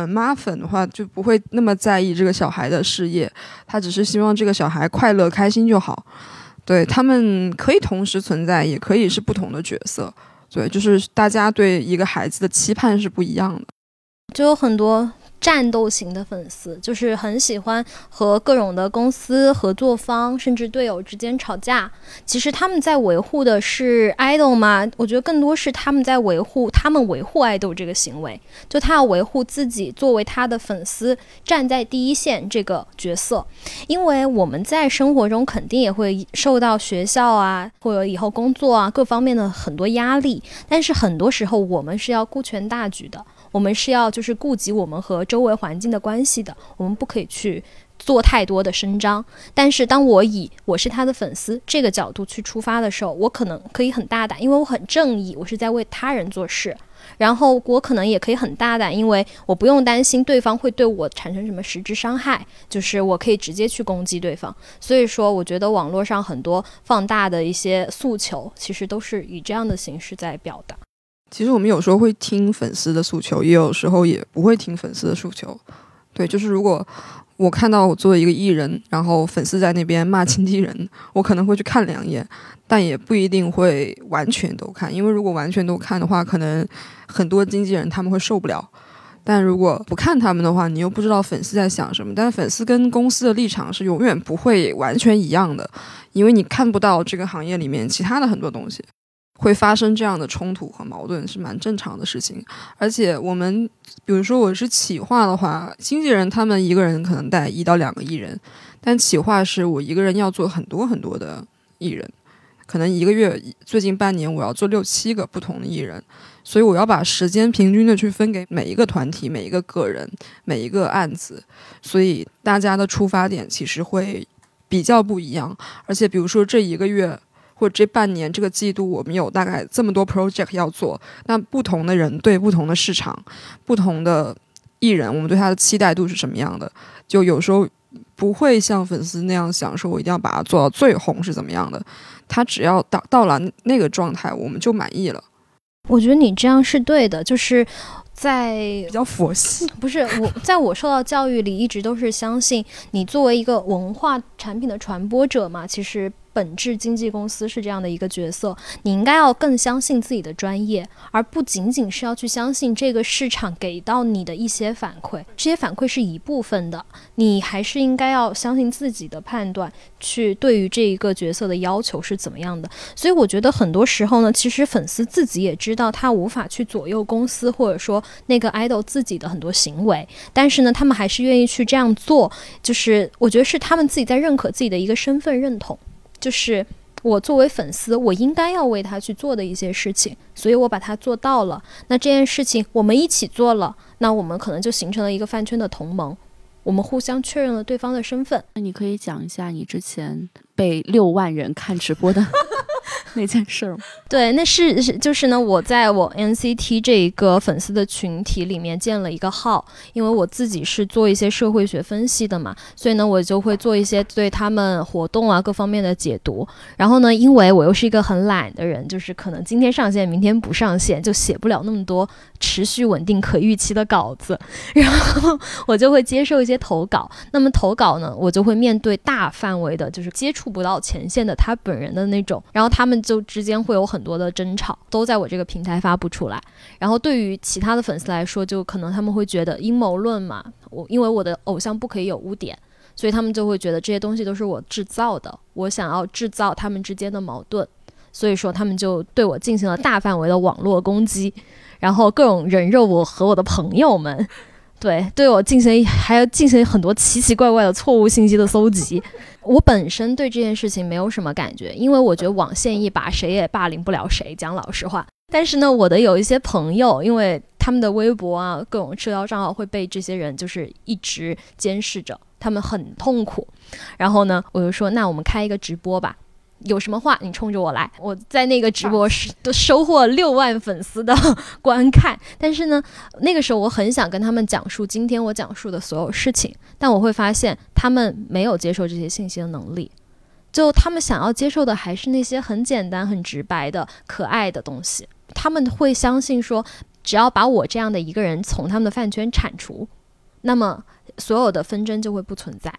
妈粉的话，就不会那么在意这个小孩的事业，他只是希望这个小孩快乐开心就好。对，他们可以同时存在，也可以是不同的角色。对，就是大家对一个孩子的期盼是不一样的。就有很多战斗型的粉丝，就是很喜欢和各种的公司合作方甚至队友之间吵架。其实他们在维护的是 idol 吗？我觉得更多是他们在维护，他们维护 idol 这个行为，就他要维护自己作为他的粉丝站在第一线这个角色。因为我们在生活中肯定也会受到学校啊或者以后工作啊各方面的很多压力，但是很多时候我们是要顾全大局的，我们是要就是顾及我们和周围环境的关系的，我们不可以去做太多的声张。但是当我以我是他的粉丝这个角度去出发的时候，我可能可以很大胆，因为我很正义，我是在为他人做事。然后我可能也可以很大胆，因为我不用担心对方会对我产生什么实质伤害，就是我可以直接去攻击对方。所以说我觉得网络上很多放大的一些诉求其实都是以这样的形式在表达。其实我们有时候会听粉丝的诉求，也有时候也不会听粉丝的诉求。对，就是如果我看到我作为一个艺人，然后粉丝在那边骂经纪人，我可能会去看2眼，但也不一定会完全都看，因为如果完全都看的话，可能很多经纪人他们会受不了。但如果不看他们的话，你又不知道粉丝在想什么。但是粉丝跟公司的立场是永远不会完全一样的，因为你看不到这个行业里面其他的很多东西。会发生这样的冲突和矛盾是蛮正常的事情。而且我们比如说我是企划的话，经纪人他们一个人可能带1到2个艺人，但企划是我一个人要做很多很多的艺人，可能一个月最近半年我要做6、7个不同的艺人，所以我要把时间平均的去分给每一个团体、每一个个人、每一个案子，所以大家的出发点其实会比较不一样。而且比如说这1个月或者这半年、这个季度我们有大概这么多 project 要做，那不同的人对不同的市场、不同的艺人，我们对他的期待度是什么样的，就有时候不会像粉丝那样想说我一定要把它做到最红是怎么样的，他只要到了那个状态我们就满意了。我觉得你这样是对的，就是在比较佛系，不是我，在我受到教育里一直都是相信，你作为一个文化产品的传播者嘛，其实本质经纪公司是这样的一个角色，你应该要更相信自己的专业，而不仅仅是要去相信这个市场给到你的一些反馈，这些反馈是一部分的，你还是应该要相信自己的判断，去对于这一个角色的要求是怎么样的。所以我觉得很多时候呢，其实粉丝自己也知道他无法去左右公司或者说那个 idol 自己的很多行为，但是呢他们还是愿意去这样做，就是我觉得是他们自己在认可自己的一个身份认同，就是我作为粉丝我应该要为他去做的一些事情，所以我把它做到了，那这件事情我们一起做了，那我们可能就形成了一个饭圈的同盟，我们互相确认了对方的身份。那你可以讲一下你之前被6万人看直播的那件事儿吗？对，那是就是呢，我在我 NCT 这一个粉丝的群体里面建了一个号，因为我自己是做一些社会学分析的嘛，所以呢我就会做一些对他们活动啊各方面的解读。然后呢因为我又是一个很懒的人，就是可能今天上线明天不上线，就写不了那么多持续稳定可预期的稿子，然后我就会接受一些投稿。那么投稿呢我就会面对大范围的就是接触不到前线的他本人的那种，然后他们就之间会有很多的争吵，都在我这个平台发布出来。然后对于其他的粉丝来说，就可能他们会觉得阴谋论嘛，因为我的偶像不可以有污点，所以他们就会觉得这些东西都是我制造的，我想要制造他们之间的矛盾，所以说他们就对我进行了大范围的网络攻击，然后各种人肉我和我的朋友们，对我还要进行很多奇奇怪怪的错误信息的搜集。我本身对这件事情没有什么感觉，因为我觉得网线一把，谁也霸凌不了谁，讲老实话。但是呢我的有一些朋友，因为他们的微博啊各种社交账号会被这些人就是一直监视着，他们很痛苦。然后呢我就说那我们开一个直播吧，有什么话你冲着我来。我在那个直播都收获6万粉丝的观看，但是呢那个时候我很想跟他们讲述今天我讲述的所有事情，但我会发现他们没有接受这些信息的能力，就他们想要接受的还是那些很简单很直白的可爱的东西。他们会相信说只要把我这样的一个人从他们的饭圈铲除，那么所有的纷争就会不存在，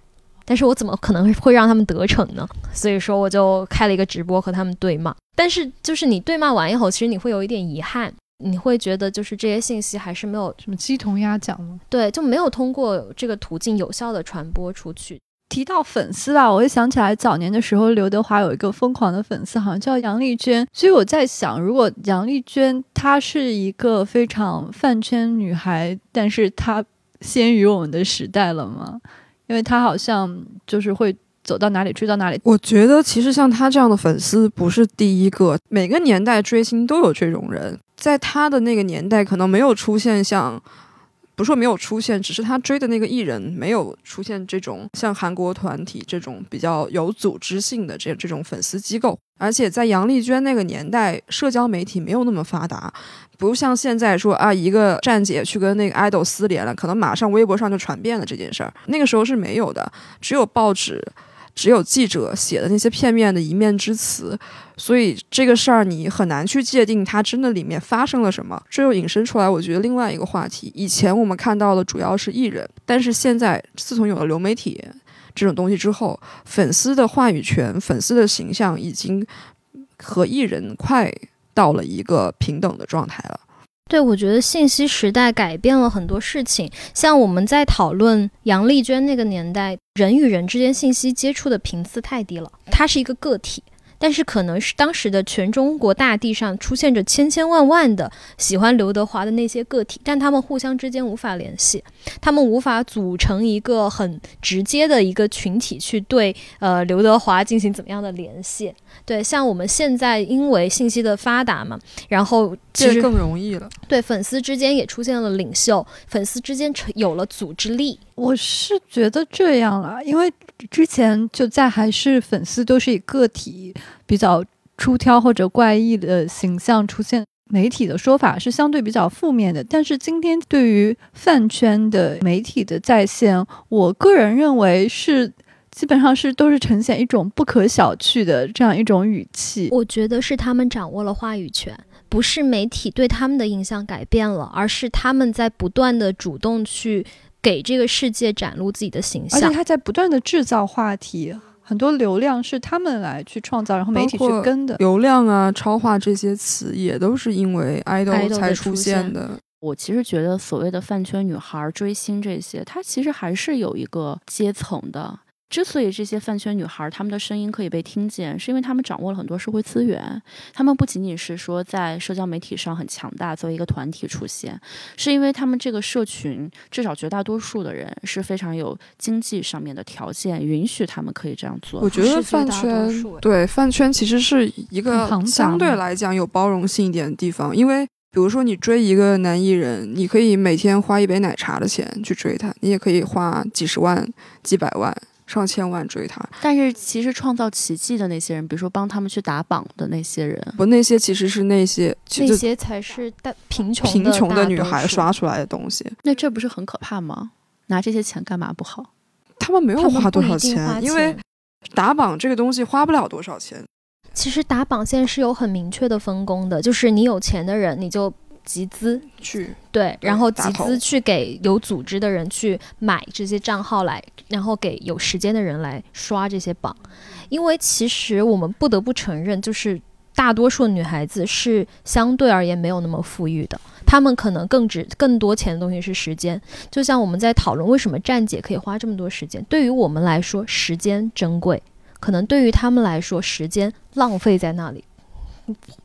但是我怎么可能会让他们得逞呢？所以说我就开了一个直播和他们对骂。但是就是你对骂完以后其实你会有一点遗憾，你会觉得就是这些信息还是没有什么鸡同鸭讲吗？对，就没有通过这个途径有效的传播出去。提到粉丝吧，我会想起来早年的时候刘德华有一个疯狂的粉丝好像叫杨丽娟，所以我在想如果杨丽娟她是一个非常饭圈女孩，但是她先于我们的时代了吗？因为她好像就是会走到哪里追到哪里。我觉得其实像她这样的粉丝不是第一个，每个年代追星都有这种人。在她的那个年代可能没有出现像，不是说没有出现，只是他追的那个艺人没有出现这种像韩国团体这种比较有组织性的 这种粉丝机构。而且在杨丽娟那个年代社交媒体没有那么发达，不像现在说啊，一个站姐去跟那个 idol 私联了，可能马上微博上就传遍了这件事儿。那个时候是没有的，只有报纸，只有记者写的那些片面的一面之词，所以这个事儿你很难去界定它真的里面发生了什么。这又引申出来我觉得另外一个话题，以前我们看到的主要是艺人，但是现在自从有了流媒体这种东西之后，粉丝的话语权，粉丝的形象已经和艺人快到了一个平等的状态了。对，我觉得信息时代改变了很多事情，像我们在讨论杨丽娟那个年代，人与人之间信息接触的频次太低了，她是一个个体，但是可能是当时的全中国大地上出现着千千万万的喜欢刘德华的那些个体，但他们互相之间无法联系，他们无法组成一个很直接的一个群体去对刘德华进行怎么样的联系。对，像我们现在因为信息的发达嘛，然后其实更容易了。对，粉丝之间也出现了领袖，粉丝之间有了组织力。我是觉得这样了，因为之前就在还是粉丝都是以个体比较出挑或者怪异的形象出现，媒体的说法是相对比较负面的。但是今天对于饭圈的媒体的再现，我个人认为是基本上是都是呈现一种不可小觑的这样一种语气。我觉得是他们掌握了话语权，不是媒体对他们的印象改变了，而是他们在不断的主动去给这个世界展露自己的形象，而且他在不断的制造话题，很多流量是他们来去创造，然后媒体去跟的。流量啊、超话这些词也都是因为 idol 才出现的。我其实觉得所谓的饭圈女孩追星这些，它其实还是有一个阶层的。之所以这些饭圈女孩她们的声音可以被听见，是因为她们掌握了很多社会资源。她们不仅仅是说在社交媒体上很强大作为一个团体出现，是因为她们这个社群至少绝大多数的人是非常有经济上面的条件允许她们可以这样做。我觉得饭圈，对，饭圈其实是一个相对来讲有包容性一点的地方，因为比如说你追一个男艺人，你可以每天花一杯奶茶的钱去追他，你也可以花几十万几百万上千万追他。但是其实创造奇迹的那些人，比如说帮他们去打榜的那些人，不，那些其实是那些才是贫穷的女孩刷出来的东西。那这不是很可怕吗？拿这些钱干嘛不好？他们没有花多少钱，因为打榜这个东西花不了多少钱。其实打榜现在是有很明确的分工的，就是你有钱的人你就集资去，对，然后集资去给有组织的人去买这些账号来，然后给有时间的人来刷这些榜。因为其实我们不得不承认，就是大多数女孩子是相对而言没有那么富裕的，她们可能更多钱的东西是时间。就像我们在讨论为什么站姐可以花这么多时间，对于我们来说时间珍贵，可能对于她们来说时间浪费在那里，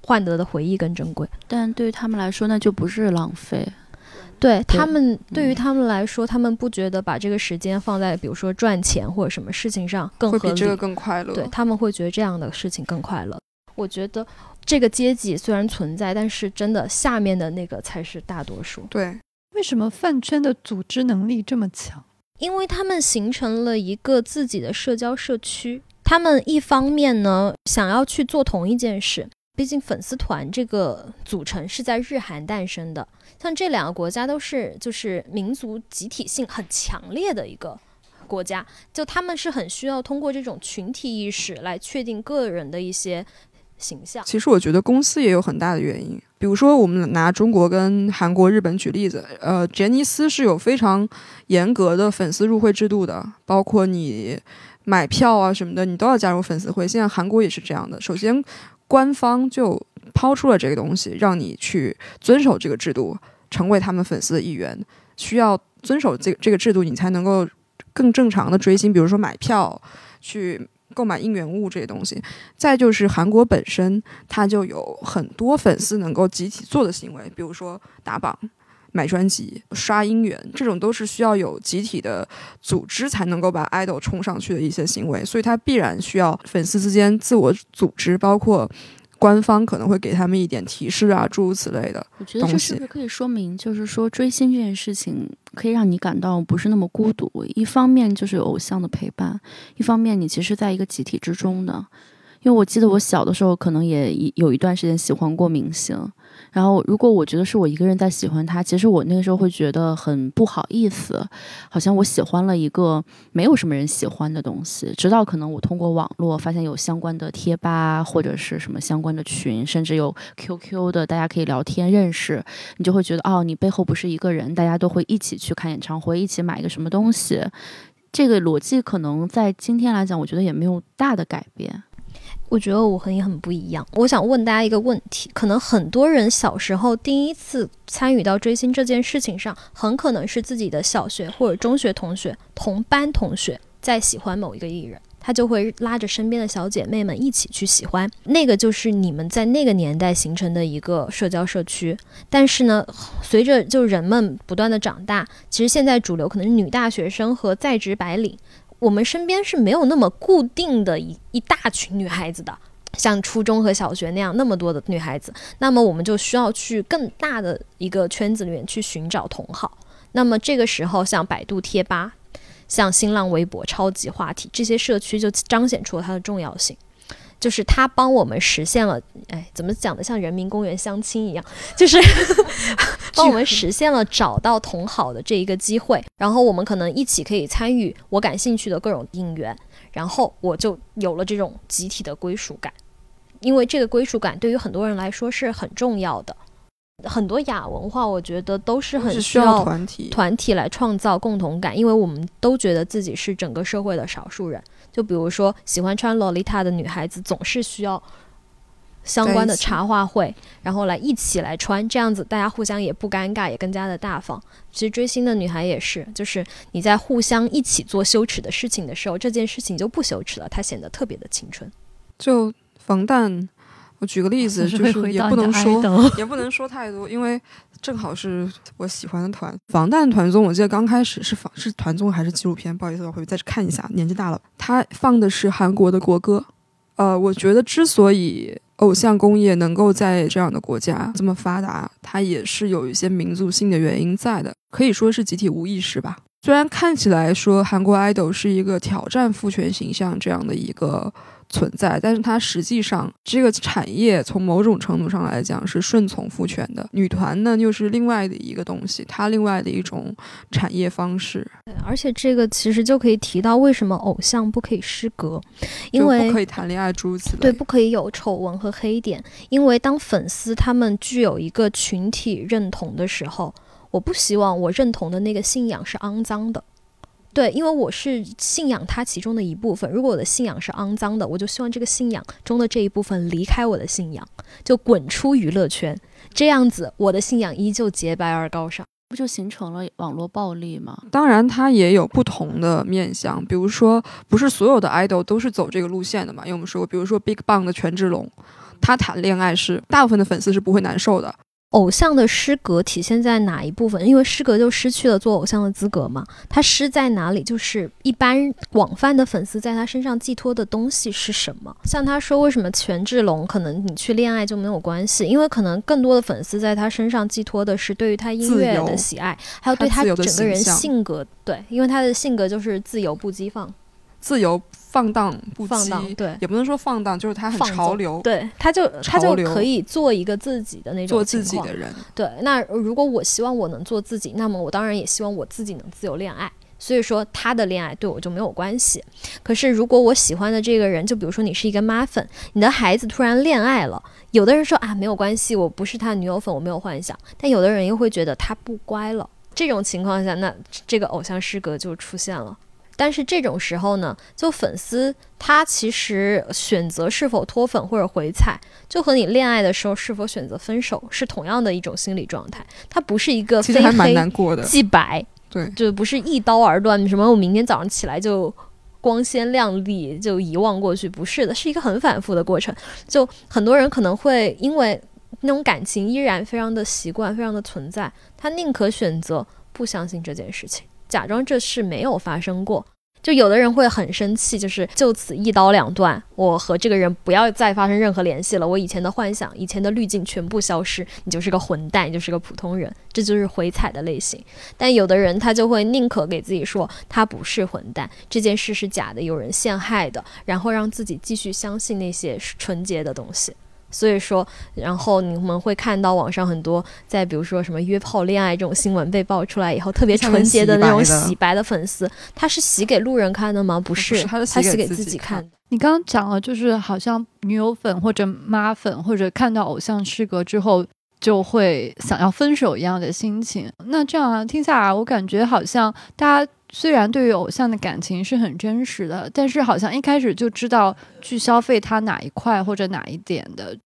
换得的回忆更珍贵。但对于他们来说那就不是浪费。对，他们对于他们来说，他们不觉得把这个时间放在比如说赚钱或者什么事情上更合理，会比这个更快乐。对，他们会觉得这样的事情更快乐。我觉得这个阶级虽然存在，但是真的下面的那个才是大多数。对，为什么饭圈的组织能力这么强？因为他们形成了一个自己的社交社区。他们一方面呢想要去做同一件事，毕竟粉丝团这个组成是在日韩诞生的，像这两个国家都是就是民族集体性很强烈的一个国家，就他们是很需要通过这种群体意识来确定个人的一些形象。其实我觉得公司也有很大的原因，比如说我们拿中国跟韩国、日本举例子，杰尼斯是有非常严格的粉丝入会制度的，包括你买票啊什么的，你都要加入粉丝会。现在韩国也是这样的，首先官方就抛出了这个东西，让你去遵守这个制度，成为他们粉丝的一员，需要遵守这个制度，你才能够更正常的追星，比如说买票去购买应援物这些东西。再就是韩国本身它就有很多粉丝能够集体做的行为，比如说打榜、买专辑、刷应援，这种都是需要有集体的组织才能够把 idol 冲上去的一些行为，所以它必然需要粉丝之间自我组织，包括官方可能会给他们一点提示啊，诸如此类的东西。我觉得这是不是可以说明，就是说追星这件事情可以让你感到不是那么孤独，一方面就是有偶像的陪伴，一方面你其实在一个集体之中的。因为我记得我小的时候可能也有一段时间喜欢过明星，然后如果我觉得是我一个人在喜欢他，其实我那个时候会觉得很不好意思，好像我喜欢了一个没有什么人喜欢的东西，直到可能我通过网络发现有相关的贴吧或者是什么相关的群，甚至有 QQ 的大家可以聊天认识，你就会觉得哦，你背后不是一个人，大家都会一起去看演唱会，一起买一个什么东西。这个逻辑可能在今天来讲我觉得也没有大的改变。我觉得我和你很不一样，我想问大家一个问题，可能很多人小时候第一次参与到追星这件事情上，很可能是自己的小学或者中学同学、同班同学在喜欢某一个艺人，他就会拉着身边的小姐妹们一起去喜欢，那个就是你们在那个年代形成的一个社交社区。但是呢，随着就人们不断的长大，其实现在主流可能是女大学生和在职白领，我们身边是没有那么固定的一大群女孩子的，像初中和小学那样那么多的女孩子，那么我们就需要去更大的一个圈子里面去寻找同好。那么这个时候像百度贴吧、像新浪微博、超级话题，这些社区就彰显出了它的重要性，就是它帮我们实现了，哎，怎么讲的，像人民公园相亲一样，就是帮我们实现了找到同好的这一个机会，然后我们可能一起可以参与我感兴趣的各种应援，然后我就有了这种集体的归属感，因为这个归属感对于很多人来说是很重要的。很多亚文化我觉得都是很需要团体来创造共同感，因为我们都觉得自己是整个社会的少数人。就比如说喜欢穿洛丽塔的女孩子总是需要相关的茶话会，然后来一起来穿，这样子大家互相也不尴尬，也更加的大方。其实追星的女孩也是，就是你在互相一起做羞耻的事情的时候，这件事情就不羞耻了，它显得特别的青春。就防弹，我举个例子，就是也不能说太多，因为正好是我喜欢的团，防弹团综。我记得刚开始是团综还是纪录片，不好意思，我回去再看一下，年纪大了。他放的是韩国的国歌。我觉得之所以偶像工业能够在这样的国家这么发达，它也是有一些民族性的原因在的，可以说是集体无意识吧。虽然看起来说韩国 idol 是一个挑战父权形象这样的一个存在，但是它实际上这个产业从某种程度上来讲是顺从父权的。女团呢又是另外的一个东西，它另外的一种产业方式。而且这个其实就可以提到为什么偶像不可以失格，因为不可以谈恋爱诸如此类，对，不可以有丑闻和黑点。因为当粉丝他们具有一个群体认同的时候，我不希望我认同的那个信仰是肮脏的，对，因为我是信仰它其中的一部分。如果我的信仰是肮脏的，我就希望这个信仰中的这一部分离开我的信仰，就滚出娱乐圈，这样子我的信仰依旧洁白而高尚。不就形成了网络暴力吗？当然它也有不同的面向，比如说不是所有的 idol 都是走这个路线的嘛，因为我们说过，比如说 Big Bang 的权志龙，他谈恋爱是大部分的粉丝是不会难受的。偶像的失格体现在哪一部分？因为失格就失去了做偶像的资格嘛。他失在哪里？就是一般广泛的粉丝在他身上寄托的东西是什么？像他说为什么权志龙可能你去恋爱就没有关系，因为可能更多的粉丝在他身上寄托的是对于他音乐的喜爱，还有对他整个人性格，对，因为他的性格就是自由不羁放。自由放荡不羁，对，也不能说放荡，就是他很潮流，对，他就可以做一个自己的那种做自己的人。对，那如果我希望我能做自己，那么我当然也希望我自己能自由恋爱，所以说他的恋爱对我就没有关系。可是如果我喜欢的这个人，就比如说你是一个妈粉，你的孩子突然恋爱了，有的人说啊没有关系，我不是他女友粉，我没有幻想，但有的人又会觉得他不乖了，这种情况下，那这个偶像失格就出现了。但是这种时候呢，就粉丝他其实选择是否脱粉或者回踩，就和你恋爱的时候是否选择分手是同样的一种心理状态，它不是一个非黑即白，对，就不是一刀而断，什么我明天早上起来就光鲜亮丽就遗忘过去，不是的，是一个很反复的过程。就很多人可能会因为那种感情依然非常的习惯，非常的存在，他宁可选择不相信这件事情，假装这事没有发生过。就有的人会很生气，就是就此一刀两断，我和这个人不要再发生任何联系了，我以前的幻想，以前的滤镜全部消失，你就是个混蛋，你就是个普通人，这就是回踩的类型。但有的人他就会宁可给自己说他不是混蛋，这件事是假的，有人陷害的，然后让自己继续相信那些纯洁的东西。所以说，然后你们会看到网上很多在比如说什么约炮恋爱这种新闻被爆出来以后，特别纯洁的那种洗白的粉丝，他是洗给路人看的吗？不是，他洗给自己看。你刚刚讲了，就是好像女友粉或者妈粉或者看到偶像失格之后就会想要分手一样的心情。那这样啊，听下来我感觉好像大家虽然对于偶像的感情是很真实的，但是好像一开始就知道去消费他哪一块或者哪一点的。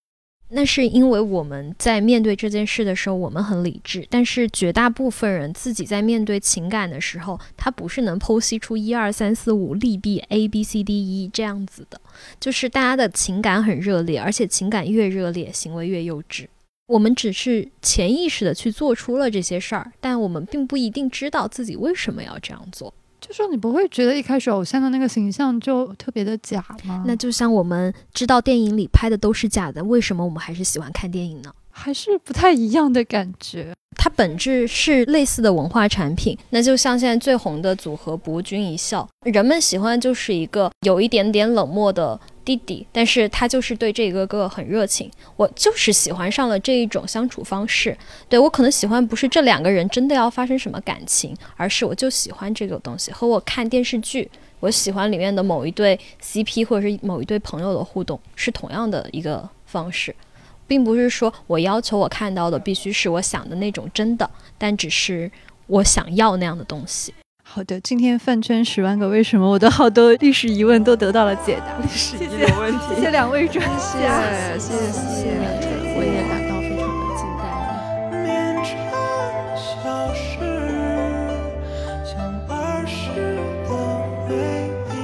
那是因为我们在面对这件事的时候我们很理智，但是绝大部分人自己在面对情感的时候，他不是能剖析出1、2、3、4、5利弊 ABCDE 这样子的。就是大家的情感很热烈，而且情感越热烈行为越幼稚，我们只是潜意识的去做出了这些事儿，但我们并不一定知道自己为什么要这样做。就说你不会觉得一开始偶像的那个形象就特别的假吗？那就像我们知道电影里拍的都是假的，为什么我们还是喜欢看电影呢？还是不太一样的感觉，它本质是类似的文化产品。那就像现在最红的组合博君一笑，人们喜欢就是一个有一点点冷漠的弟弟，但是他就是对这个哥很热情，我就是喜欢上了这一种相处方式。对，我可能喜欢不是这两个人真的要发生什么感情，而是我就喜欢这个东西，和我看电视剧我喜欢里面的某一对 CP 或者是某一对朋友的互动是同样的一个方式，并不是说我要求我看到的必须是我想的那种真的，但只是我想要那样的东西。好的，今天饭圈10万个为什么，我的好多历史疑问都得到了解答。历史疑问题，谢谢两位专家，谢谢，我也感到非常的惊呆。变成小事，像儿时的回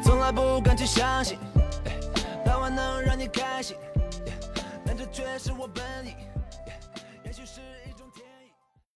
忆，从来不敢去相信，但我能让你开心，但这却是我本意。